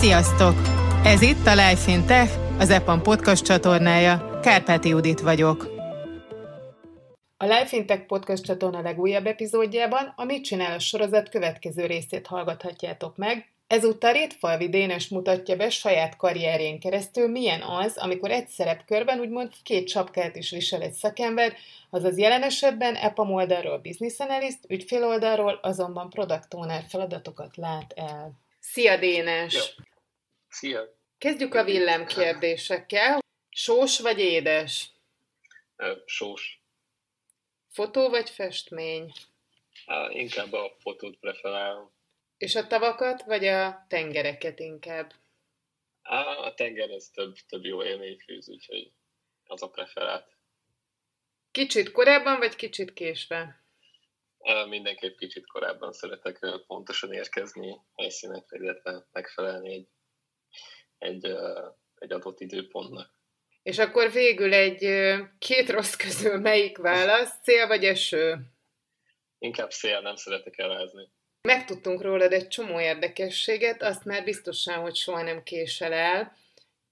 Sziasztok! Ez itt a Life in Tech, az EPAM podcast csatornája. Kárpáti Udit vagyok. A Life in Tech podcast csatorna legújabb epizódjában a Mit csinál a sorozat következő részét hallgathatjátok meg. Ezúttal Rétfalvi Dénes mutatja be saját karrierjén keresztül, milyen az, amikor egy szerepkörben úgymond két sapkát is visel egy szakember, azaz jelen esetben EPAM oldalról Business Analyst, ügyfél oldalról azonban Product Owner feladatokat lát el. Szia Dénes! Jó. Szia! Kezdjük a villámkérdésekkel. Sós vagy édes? Sós. Fotó vagy festmény? Inkább a fotót preferálom. És a tavakat, vagy a tengereket inkább? A tenger, ez több jó élmény fűz, úgyhogy az a preferált. Kicsit korábban, vagy kicsit késve? Mindenképp kicsit korábban szeretek pontosan érkezni helyszínekre, illetve megfelelni egy adott időpontnak. És akkor végül két rossz közül melyik válasz? Szél vagy eső? Inkább szél, nem szeretek elázni. Megtudtunk rólad egy csomó érdekességet, azt már biztosan, hogy soha nem késel el,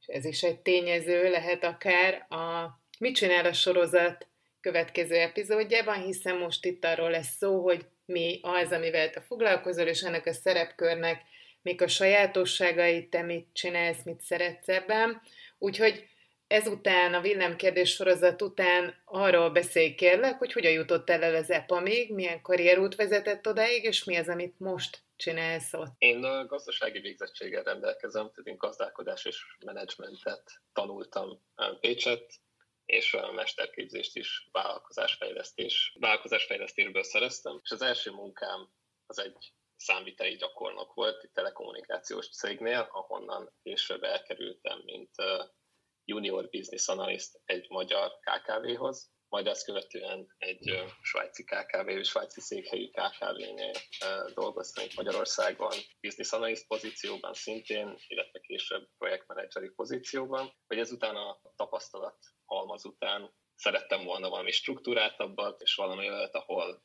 és ez is egy tényező lehet akár a Mit csinál a sorozat következő epizódjában, hiszen most itt arról lesz szó, hogy mi az, amivel te foglalkozol, és ennek a szerepkörnek mik a sajátosságai, te mit csinálsz, mit szeretsz ebben. Úgyhogy ezután, a villámkérdés sorozat után arról beszélj kérlek, hogy hogyan jutottál el az EPAM-ig, milyen karrierút vezetett odáig, és mi az, amit most csinálsz ott. Én a gazdasági végzettséggel rendelkezem, tehát én gazdálkodás és menedzsmentet tanultam Pécsett, és a mesterképzést is vállalkozásfejlesztésből szereztem, és az első munkám az egy számviteli gyakornok volt egy telekommunikációs cégnél, ahonnan később elkerültem, mint Junior Business Analyst egy magyar KKV-hoz, majd ezt követően egy svájci KKV, vagy svájci székhelyű KKV-nél dolgoztam itt Magyarországon, Business Analyst pozícióban szintén, illetve később projektmenedzseri pozícióban, hogy ezután a tapasztalat halmaz után szerettem volna valami struktúráltabbat, és valami olyat,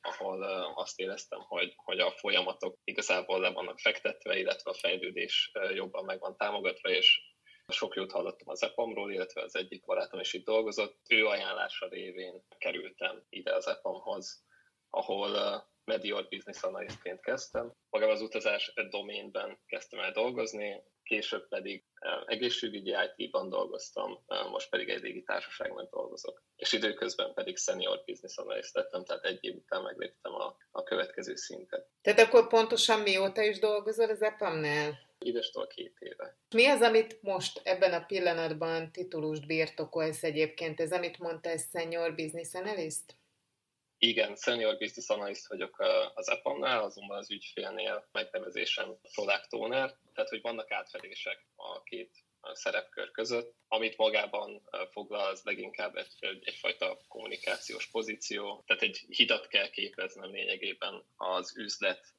ahol azt éreztem, hogy a folyamatok igazából le vannak fektetve, illetve a fejlődés jobban meg van támogatva, és sok jót hallottam az EPAM-ról, illetve az egyik barátom is itt dolgozott. Ő ajánlása révén kerültem ide az EPAM-hoz, ahol Medior Business Analystként kezdtem. Magam az utazás doménben kezdtem el dolgozni, később pedig egészségügyi IT-ban dolgoztam, most pedig egy légitársaságban dolgozok. És időközben pedig Senior Business Analyst lettem, tehát egy év után megléptem a következő szintet. Tehát akkor pontosan mióta is dolgozol az EPAM-nál? Idestől 2 éve. Mi az, amit most ebben a pillanatban titulust birtokolsz egyébként? Ez, amit mondtál, Senior Business Analyst? Igen, Senior Business Analyst vagyok az EPAM-nál, azonban az ügyfélnél megnevezésem Product Owner, tehát hogy vannak átfedések a két szerepkör között. Amit magában foglal, az leginkább egyfajta kommunikációs pozíció, tehát egy hidat kell képeznem lényegében az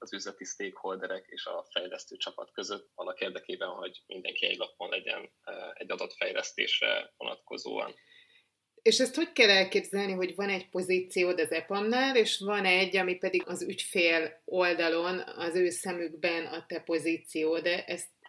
üzleti stakeholderek és a fejlesztő csapat között, annak érdekében, hogy mindenki egy lapon legyen egy adott fejlesztésre vonatkozóan. És ezt hogy kell elképzelni, hogy van egy pozíciód az EPAM-nál, és van egy, ami pedig az ügyfél oldalon, az ő szemükben a te pozíciód, de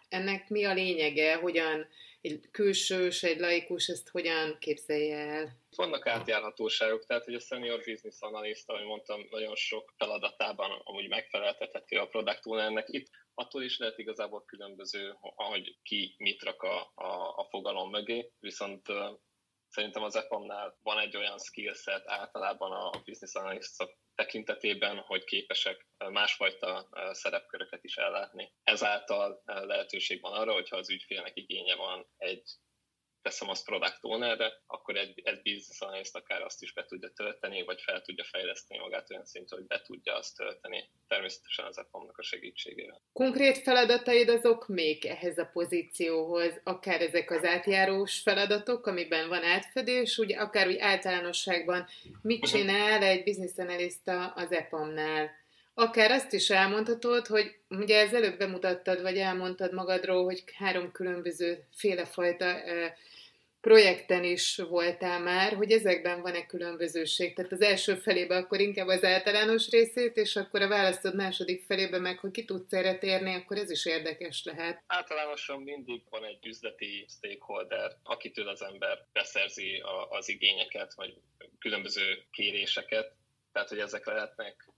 ennek mi a lényege, hogyan egy külsős, egy laikus ezt hogyan képzelje el? Vannak átjárhatóságok, tehát hogy a Senior Business Analyst, ahogy mondtam, nagyon sok feladatában amúgy megfeleltethető a Product Ownernek. Itt attól is lehet igazából különböző, ahogy ki mit rak a fogalom mögé, viszont szerintem az EPAM-nál van egy olyan skillset általában a Business Analyst tekintetében, hogy képesek másfajta szerepköröket is ellátni. Ezáltal lehetőség van arra, hogyha az ügyfélnek igénye van teszem azt Product Ownerre, akkor egy Business Analyst akár azt is be tudja tölteni, vagy fel tudja fejleszteni magát olyan szinten, hogy be tudja azt tölteni, természetesen az EPAM-nak a segítségével. Konkrét feladataid azok még ehhez a pozícióhoz, akár ezek az átjárós feladatok, amiben van átfedés, ugye akár úgy általánosságban mit csinál egy Business Analyst az EPAM-nál? Akár azt is elmondhatod, hogy ugye ez előbb bemutattad, vagy elmondtad magadról, hogy 3 különböző félefajta projekten is voltál már, hogy ezekben van-e különbözőség? Tehát az első felében akkor inkább az általános részét, és akkor a választod második felében meg, hogy ki tudsz erre térni, akkor ez is érdekes lehet. Általánosan mindig van egy üzleti stakeholder, akitől az ember beszerzi az igényeket, vagy különböző kéréseket, tehát hogy ezek lehetnek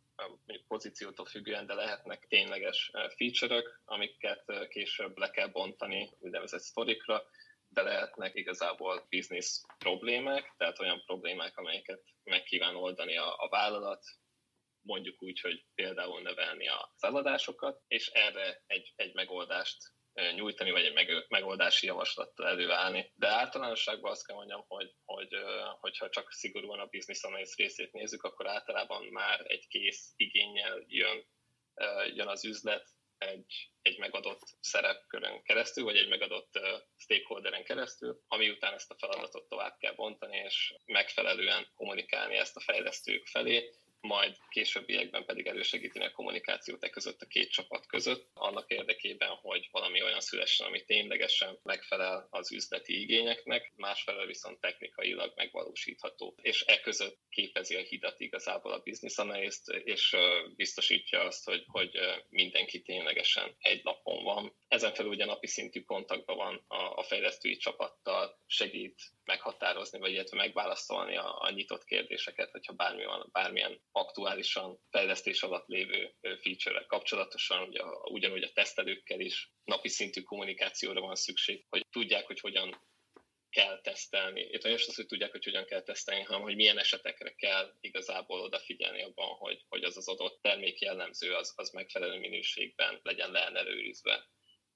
pozíciótól függően, de lehetnek tényleges feature-ök, amiket később le kell bontani úgynevezett sztorikra, de lehetnek igazából business problémák, tehát olyan problémák, amelyeket meg kíván oldani a vállalat, mondjuk úgy, hogy például növelni az eladásokat, és erre egy megoldást nyújtani, vagy egy megoldási javaslattal előállni. De általánosságban azt kell mondjam, hogy ha csak szigorúan a business analysis részét nézzük, akkor általában már egy kész igénnyel jön az üzlet, egy megadott szerepkörön keresztül, vagy egy megadott stakeholderen keresztül, ami után ezt a feladatot tovább kell bontani, és megfelelően kommunikálni ezt a fejlesztők felé, majd későbbiekben pedig elősegíteni a kommunikációt között a két csapat között, annak érdekében, hogy valami olyan szülessen, ami ténylegesen megfelel az üzleti igényeknek, másfelől viszont technikailag megvalósítható. És e között képezi a hidat igazából a business analyst, és biztosítja azt, hogy mindenki ténylegesen egy lapon van. Ezen felül ugye napi szintű kontaktban van a fejlesztői csapattal, segít meghatározni, vagy illetve megválaszolni a nyitott kérdéseket, hogyha bármi van, bármilyen aktuálisan fejlesztés alatt lévő feature-rel kapcsolatosan, ugye, ugyanúgy a tesztelőkkel is napi szintű kommunikációra van szükség, hogy tudják, hogy hogyan kell tesztelni. Itt olyan az, hogy tudják, hogy hogyan kell tesztelni, hanem hogy milyen esetekre kell igazából odafigyelni abban, hogy az az adott termék jellemző az megfelelő minőségben legyen leellenőrizve.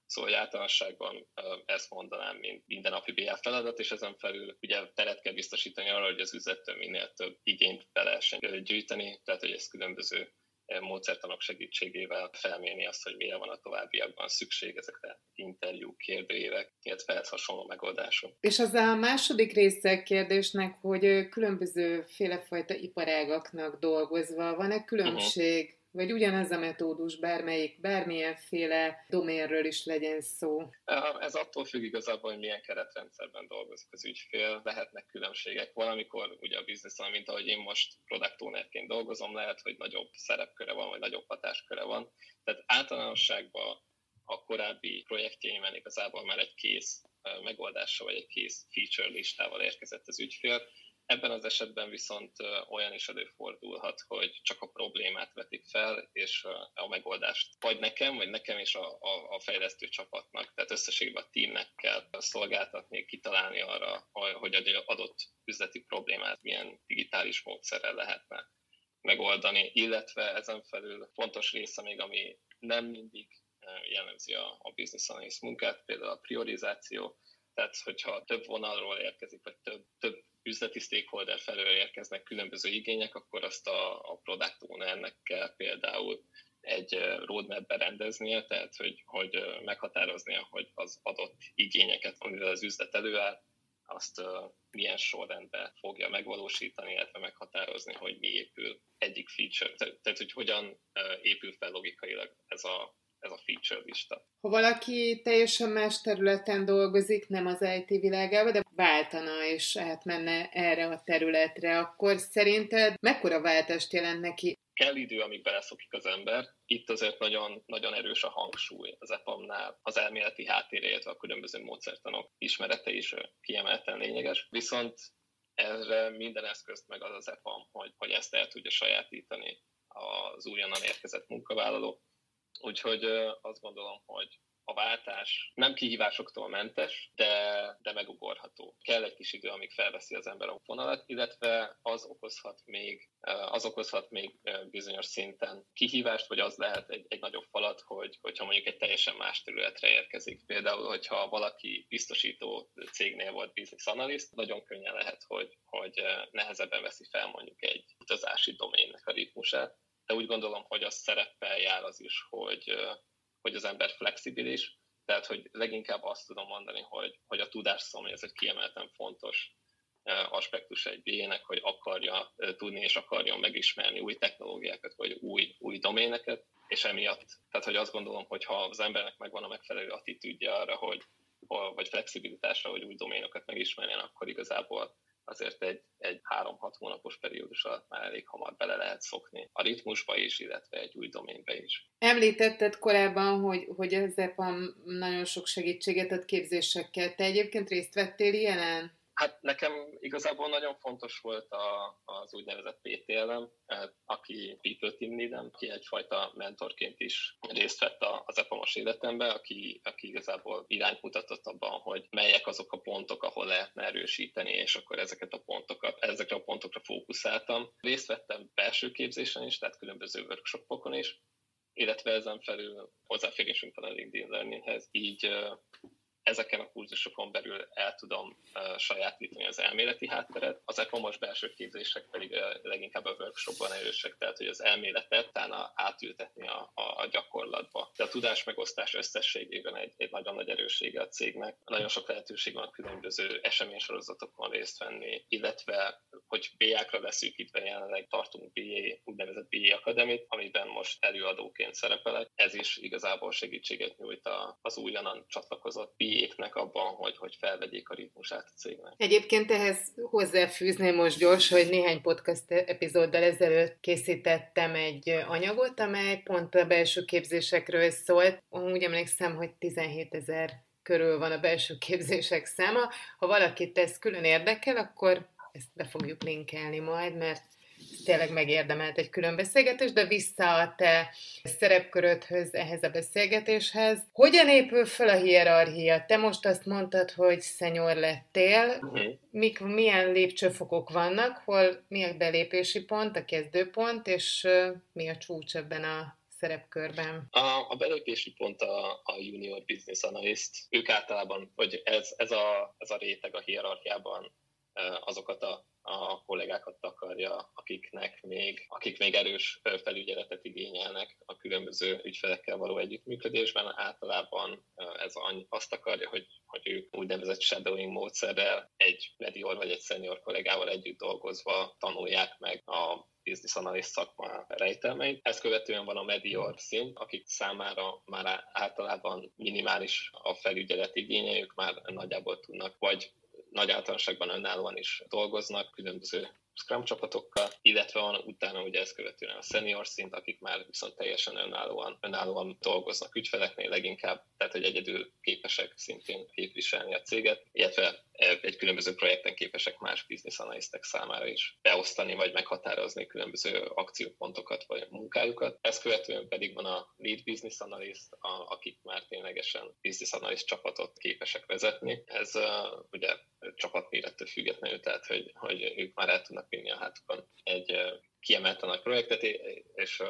Szóval általánosságban ezt mondanám, mint mindennapi BA feladat, és ezen felül ugye teret kell biztosítani arra, hogy az üzlettől minél több igényt be lehessen gyűjteni, tehát hogy ezt különböző módszertanok segítségével felmérni azt, hogy mire van a továbbiakban szükség, ezekre interjúk, kérdőívek, illetve hasonló megoldások. És az a második része a kérdésnek, hogy különböző félefajta iparágaknak dolgozva van-e különbség? Uh-huh. Vagy ugyanaz a metódus bármilyenféle doménről is legyen szó? Ez attól függ igazából, hogy milyen keretrendszerben dolgozik az ügyfél, lehetnek különbségek. Valamikor ugye a bizniszben, mint ahogy én most product ownerként dolgozom, lehet, hogy nagyobb szerepköre van, vagy nagyobb hatásköre van. Tehát általánosságban a korábbi projektjeimen igazából már egy kész megoldással, vagy egy kész feature listával érkezett az ügyfél. Ebben az esetben viszont olyan is előfordulhat, hogy csak a problémát vetik fel, és a megoldást vagy nekem és a fejlesztő csapatnak, tehát összességében a teamnek kell szolgáltatni, kitalálni arra, hogy egy adott üzleti problémát milyen digitális módszerrel lehetne megoldani, illetve ezen felül fontos része még, ami nem mindig jellemzi a business analysis munkát, például a priorizáció, tehát hogyha több vonalról érkezik, vagy több üzleti stakeholder felől érkeznek különböző igények, akkor azt a product ownernek kell például egy roadmap-be rendeznie, tehát hogy meghatároznia, hogy az adott igényeket, amivel az üzlet előáll, azt milyen sorrendben fogja megvalósítani, illetve meghatározni, hogy mi épül egyik feature, tehát hogy hogyan épül fel logikailag ez a feature lista. Ha valaki teljesen más területen dolgozik, nem az IT világában, de váltana és átmenne erre a területre, akkor szerinted mekkora váltást jelent neki? Kell idő, amíg beleszokik az ember. Itt azért nagyon, nagyon erős a hangsúly az EPAM-nál. Az elméleti háttér, illetve a különböző módszertanok ismerete is kiemelten lényeges. Viszont erre minden eszközt megad az EPAM, hogy ezt el tudja sajátítani az újonnan érkezett munkavállaló. Úgyhogy azt gondolom, hogy a váltás nem kihívásoktól mentes, de megugorható. Kell egy kis idő, amíg felveszi az ember a vonalat, illetve az okozhat még bizonyos szinten kihívást, vagy az lehet egy nagyobb falat, hogyha mondjuk egy teljesen más területre érkezik. Például, hogyha valaki biztosító cégnél volt business analyst, nagyon könnyen lehet, hogy nehezebben veszi fel mondjuk egy utazási doménnek a ritmusát. De úgy gondolom, hogy az szereppel jár az is, hogy az ember flexibilis, tehát hogy leginkább azt tudom mondani, hogy a tudásszomja, ez egy kiemelten fontos aspektus egy BA-nek, hogy akarja tudni és akarjon megismerni új technológiákat, vagy új doméneket, és emiatt, tehát hogy azt gondolom, hogy ha az embernek megvan a megfelelő attitűdje arra, hogy vagy flexibilitásra, hogy új doménokat megismerjen, akkor igazából azért egy 3-6 hónapos periódus alatt már elég hamar bele lehet szokni a ritmusba is, illetve egy új doménbe is. Említetted korábban, hogy az EPAM nagyon sok segítséget ad képzésekkel. Te egyébként részt vettél ilyenen? Hát nekem igazából nagyon fontos volt az úgynevezett PTL-em, aki People Team Lead-em, aki egyfajta mentorként is részt vett az EPAM-os életembe, aki igazából irányt mutatott abban, hogy melyek azok a pontok, ahol lehetne erősíteni, és akkor ezekre a pontokra fókuszáltam. Részt vettem belső képzésen is, tehát különböző workshopokon is, illetve ezen felül hozzáférésünk van a LinkedIn Learninghez, így ezeken a kurzusokon belül el tudom sajátítani az elméleti hátteret. Az EPAM-os belső képzések pedig leginkább a workshopban erősek, tehát hogy az elméletet utána átültetni a gyakorlatba. De a tudás megosztás összességében egy nagyon nagy erőssége a cégnek. Nagyon sok lehetőség van különböző eseménysorozatokon részt venni, illetve hogy BA-kra leszűkítve jelenleg tartunk úgynevezett BA Akadémit, amiben most előadóként szerepelek. Ez is igazából segítséget nyújt az újonnan csatlakozott BA-knek abban, hogy felvegyék a ritmusát a cégnek. Egyébként ehhez hozzáfűzném most gyors, hogy néhány podcast epizóddal ezelőtt készítettem egy anyagot, amely pont a belső képzésekről szólt. Úgy emlékszem, hogy 17 000 körül van a belső képzések száma. Ha valakit ez külön érdekel, akkor ezt be fogjuk linkelni majd, mert tényleg megérdemelt egy külön beszélgetés, de vissza a te szerepkörödhöz, ehhez a beszélgetéshez. Hogyan épül föl a hierarchia? Te most azt mondtad, hogy senior lettél. Milyen lépcsőfokok vannak, hol mi a belépési pont, a kezdőpont, és mi a csúcs ebben a szerepkörben? A belépési pont a Junior Business Analyst. Ők általában, hogy ez a réteg a hierarchiában azokat a kollégákat takarja, akik még erős felügyeletet igényelnek a különböző ügyfelekkel való együttműködésben. Általában ez azt akarja, hogy ők úgynevezett shadowing módszerrel egy medior vagy egy senior kollégával együtt dolgozva tanulják meg a business analyst szakma rejtelmeit. Ezt követően van a medior szint, akik számára már általában minimális a felügyelet igénye, ők már nagyjából tudnak, vagy nagy általánosságban önállóan is dolgoznak, különböző Scrum csapatokkal, illetve van utána ugye ezt követően a senior szint, akik már viszont teljesen önállóan dolgoznak ügyfeleknél leginkább, tehát hogy egyedül képesek szintén képviselni a céget, illetve egy különböző projekten képesek más business analysztek számára is beosztani, vagy meghatározni különböző akciópontokat, vagy munkájukat. Ezt követően pedig van a lead business analyst, akik már ténylegesen business analyst csapatot képesek vezetni. Ez ugye csapatmérettől függetlenül, tehát hogy ők már el tudnak vinni a hátukon egy kiemelten a projektet, és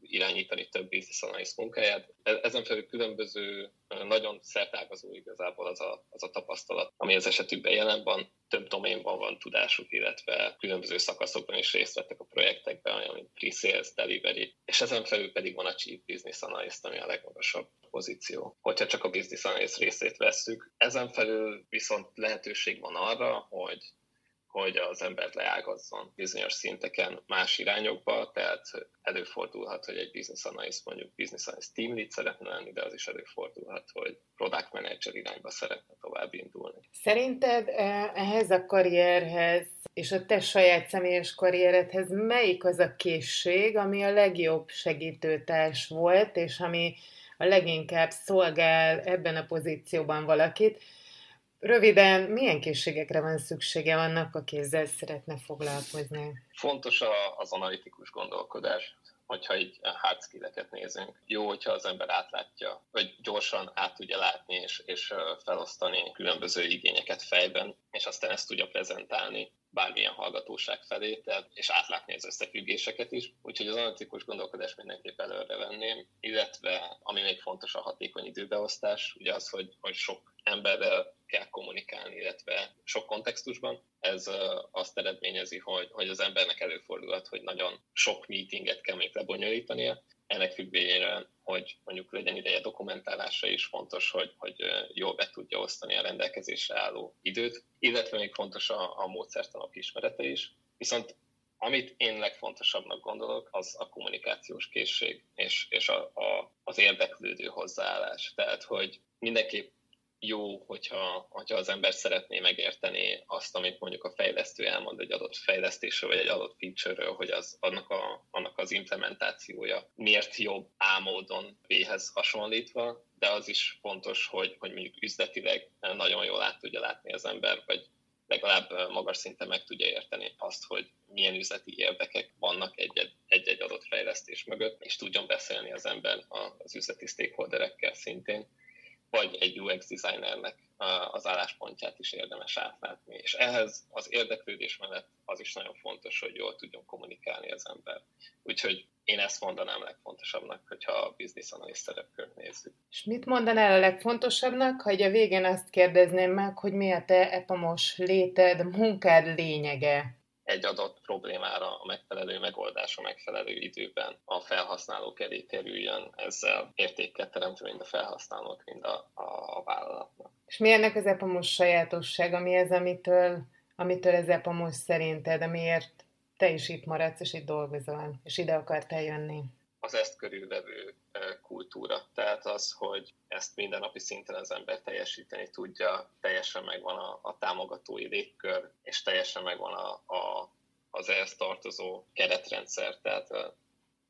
irányítani több business analyst munkáját. Ezen felül különböző, nagyon szertágazó igazából az a tapasztalat, ami az esetükben jelen van. Több doménban van tudásuk, illetve különböző szakaszokban is részt vettek a projektekben, olyan mint pre-sales, delivery, és ezen felül pedig van a chief business analyst, ami a legmagasabb pozíció, hogyha csak a business analyst részét vesszük. Ezen felül viszont lehetőség van arra, hogy az embert leágazzon bizonyos szinteken más irányokba, tehát előfordulhat, hogy egy business analyst mondjuk business analyst team lead szeretne lenni, de az is előfordulhat, hogy product manager irányba szeretne tovább indulni. Szerinted ehhez a karrierhez és a te saját személyes karrieredhez melyik az a készség, ami a legjobb segítőtárs volt, és ami a leginkább szolgál ebben a pozícióban valakit? Röviden, milyen készségekre van szüksége annak, aki ezzel szeretne foglalkozni? Fontos az analitikus gondolkodás, hogyha így hard skilleket nézünk. Jó, hogyha az ember átlátja, vagy gyorsan át tudja látni és felosztani különböző igényeket fejben, és aztán ezt tudja prezentálni bármilyen hallgatóság felé, és átlátni az összefüggéseket is. Úgyhogy az analitikus gondolkodást mindenképp előre venném, illetve ami még fontos a hatékony időbeosztás, ugye az, hogy sok emberrel kell kommunikálni, illetve sok kontextusban. Ez azt eredményezi, hogy az embernek előfordulhat, hogy nagyon sok meetinget kell még lebonyolítania. Ennek függvényében, hogy mondjuk legyen ideje dokumentálásra is fontos, hogy jól be tudja osztani a rendelkezésre álló időt, illetve még fontos a módszertanok ismerete is. Viszont amit én legfontosabbnak gondolok, az a kommunikációs készség és az érdeklődő hozzáállás. Tehát, hogy mindenképp jó, hogyha az ember szeretné megérteni azt, amit mondjuk a fejlesztő elmond egy adott fejlesztésről, vagy egy adott feature-ről, hogy az, annak az implementációja miért jobb A módon B-hez hasonlítva, de az is fontos, hogy mondjuk üzletileg nagyon jól át tudja látni az ember, vagy legalább magas szinten meg tudja érteni azt, hogy milyen üzleti érdekek vannak egy-egy adott fejlesztés mögött, és tudjon beszélni az ember az üzleti stakeholderekkel szintén, vagy egy UX designernek az álláspontját is érdemes átlátni. És ehhez az érdeklődés mellett az is nagyon fontos, hogy jól tudjon kommunikálni az ember. Úgyhogy én ezt mondanám legfontosabbnak, hogyha a business analyst szerepkört nézzük. És mit mondanál a legfontosabbnak, ha a végén azt kérdezném meg, hogy mi a te EPAM-os léted, munkád lényege? Egy adott problémára a megfelelő megoldás a megfelelő időben a felhasználók elé kerüljön, ezzel értéket teremtő mind a felhasználók, mind a vállalatnak. És mi ennek az EPAM-os sajátossága? Mi ez, amitől ez EPAM-os szerinted, amiért te is itt maradsz, és itt dolgozol, és ide akartál jönni? Az ezt körülvevő kultúra, tehát az, hogy ezt mindennapi szinten az ember teljesíteni tudja, teljesen megvan a támogatói légkör, és teljesen megvan az ehhez tartozó keretrendszer, tehát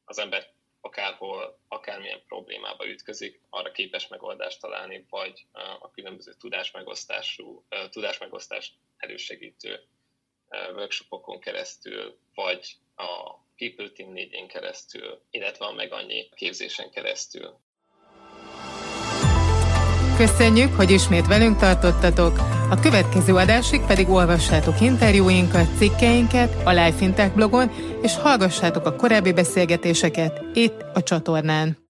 az ember akárhol, akármilyen problémába ütközik, arra képes megoldást találni, vagy a különböző tudásmegosztást elősegítő workshopokon keresztül, vagy a People Team 4-én keresztül, illetve a meg annyi képzésen keresztül. Köszönjük, hogy ismét velünk tartottatok! A következő adásig pedig olvassátok interjúinkat, cikkeinket a Life in Tech blogon, és hallgassátok a korábbi beszélgetéseket itt a csatornán.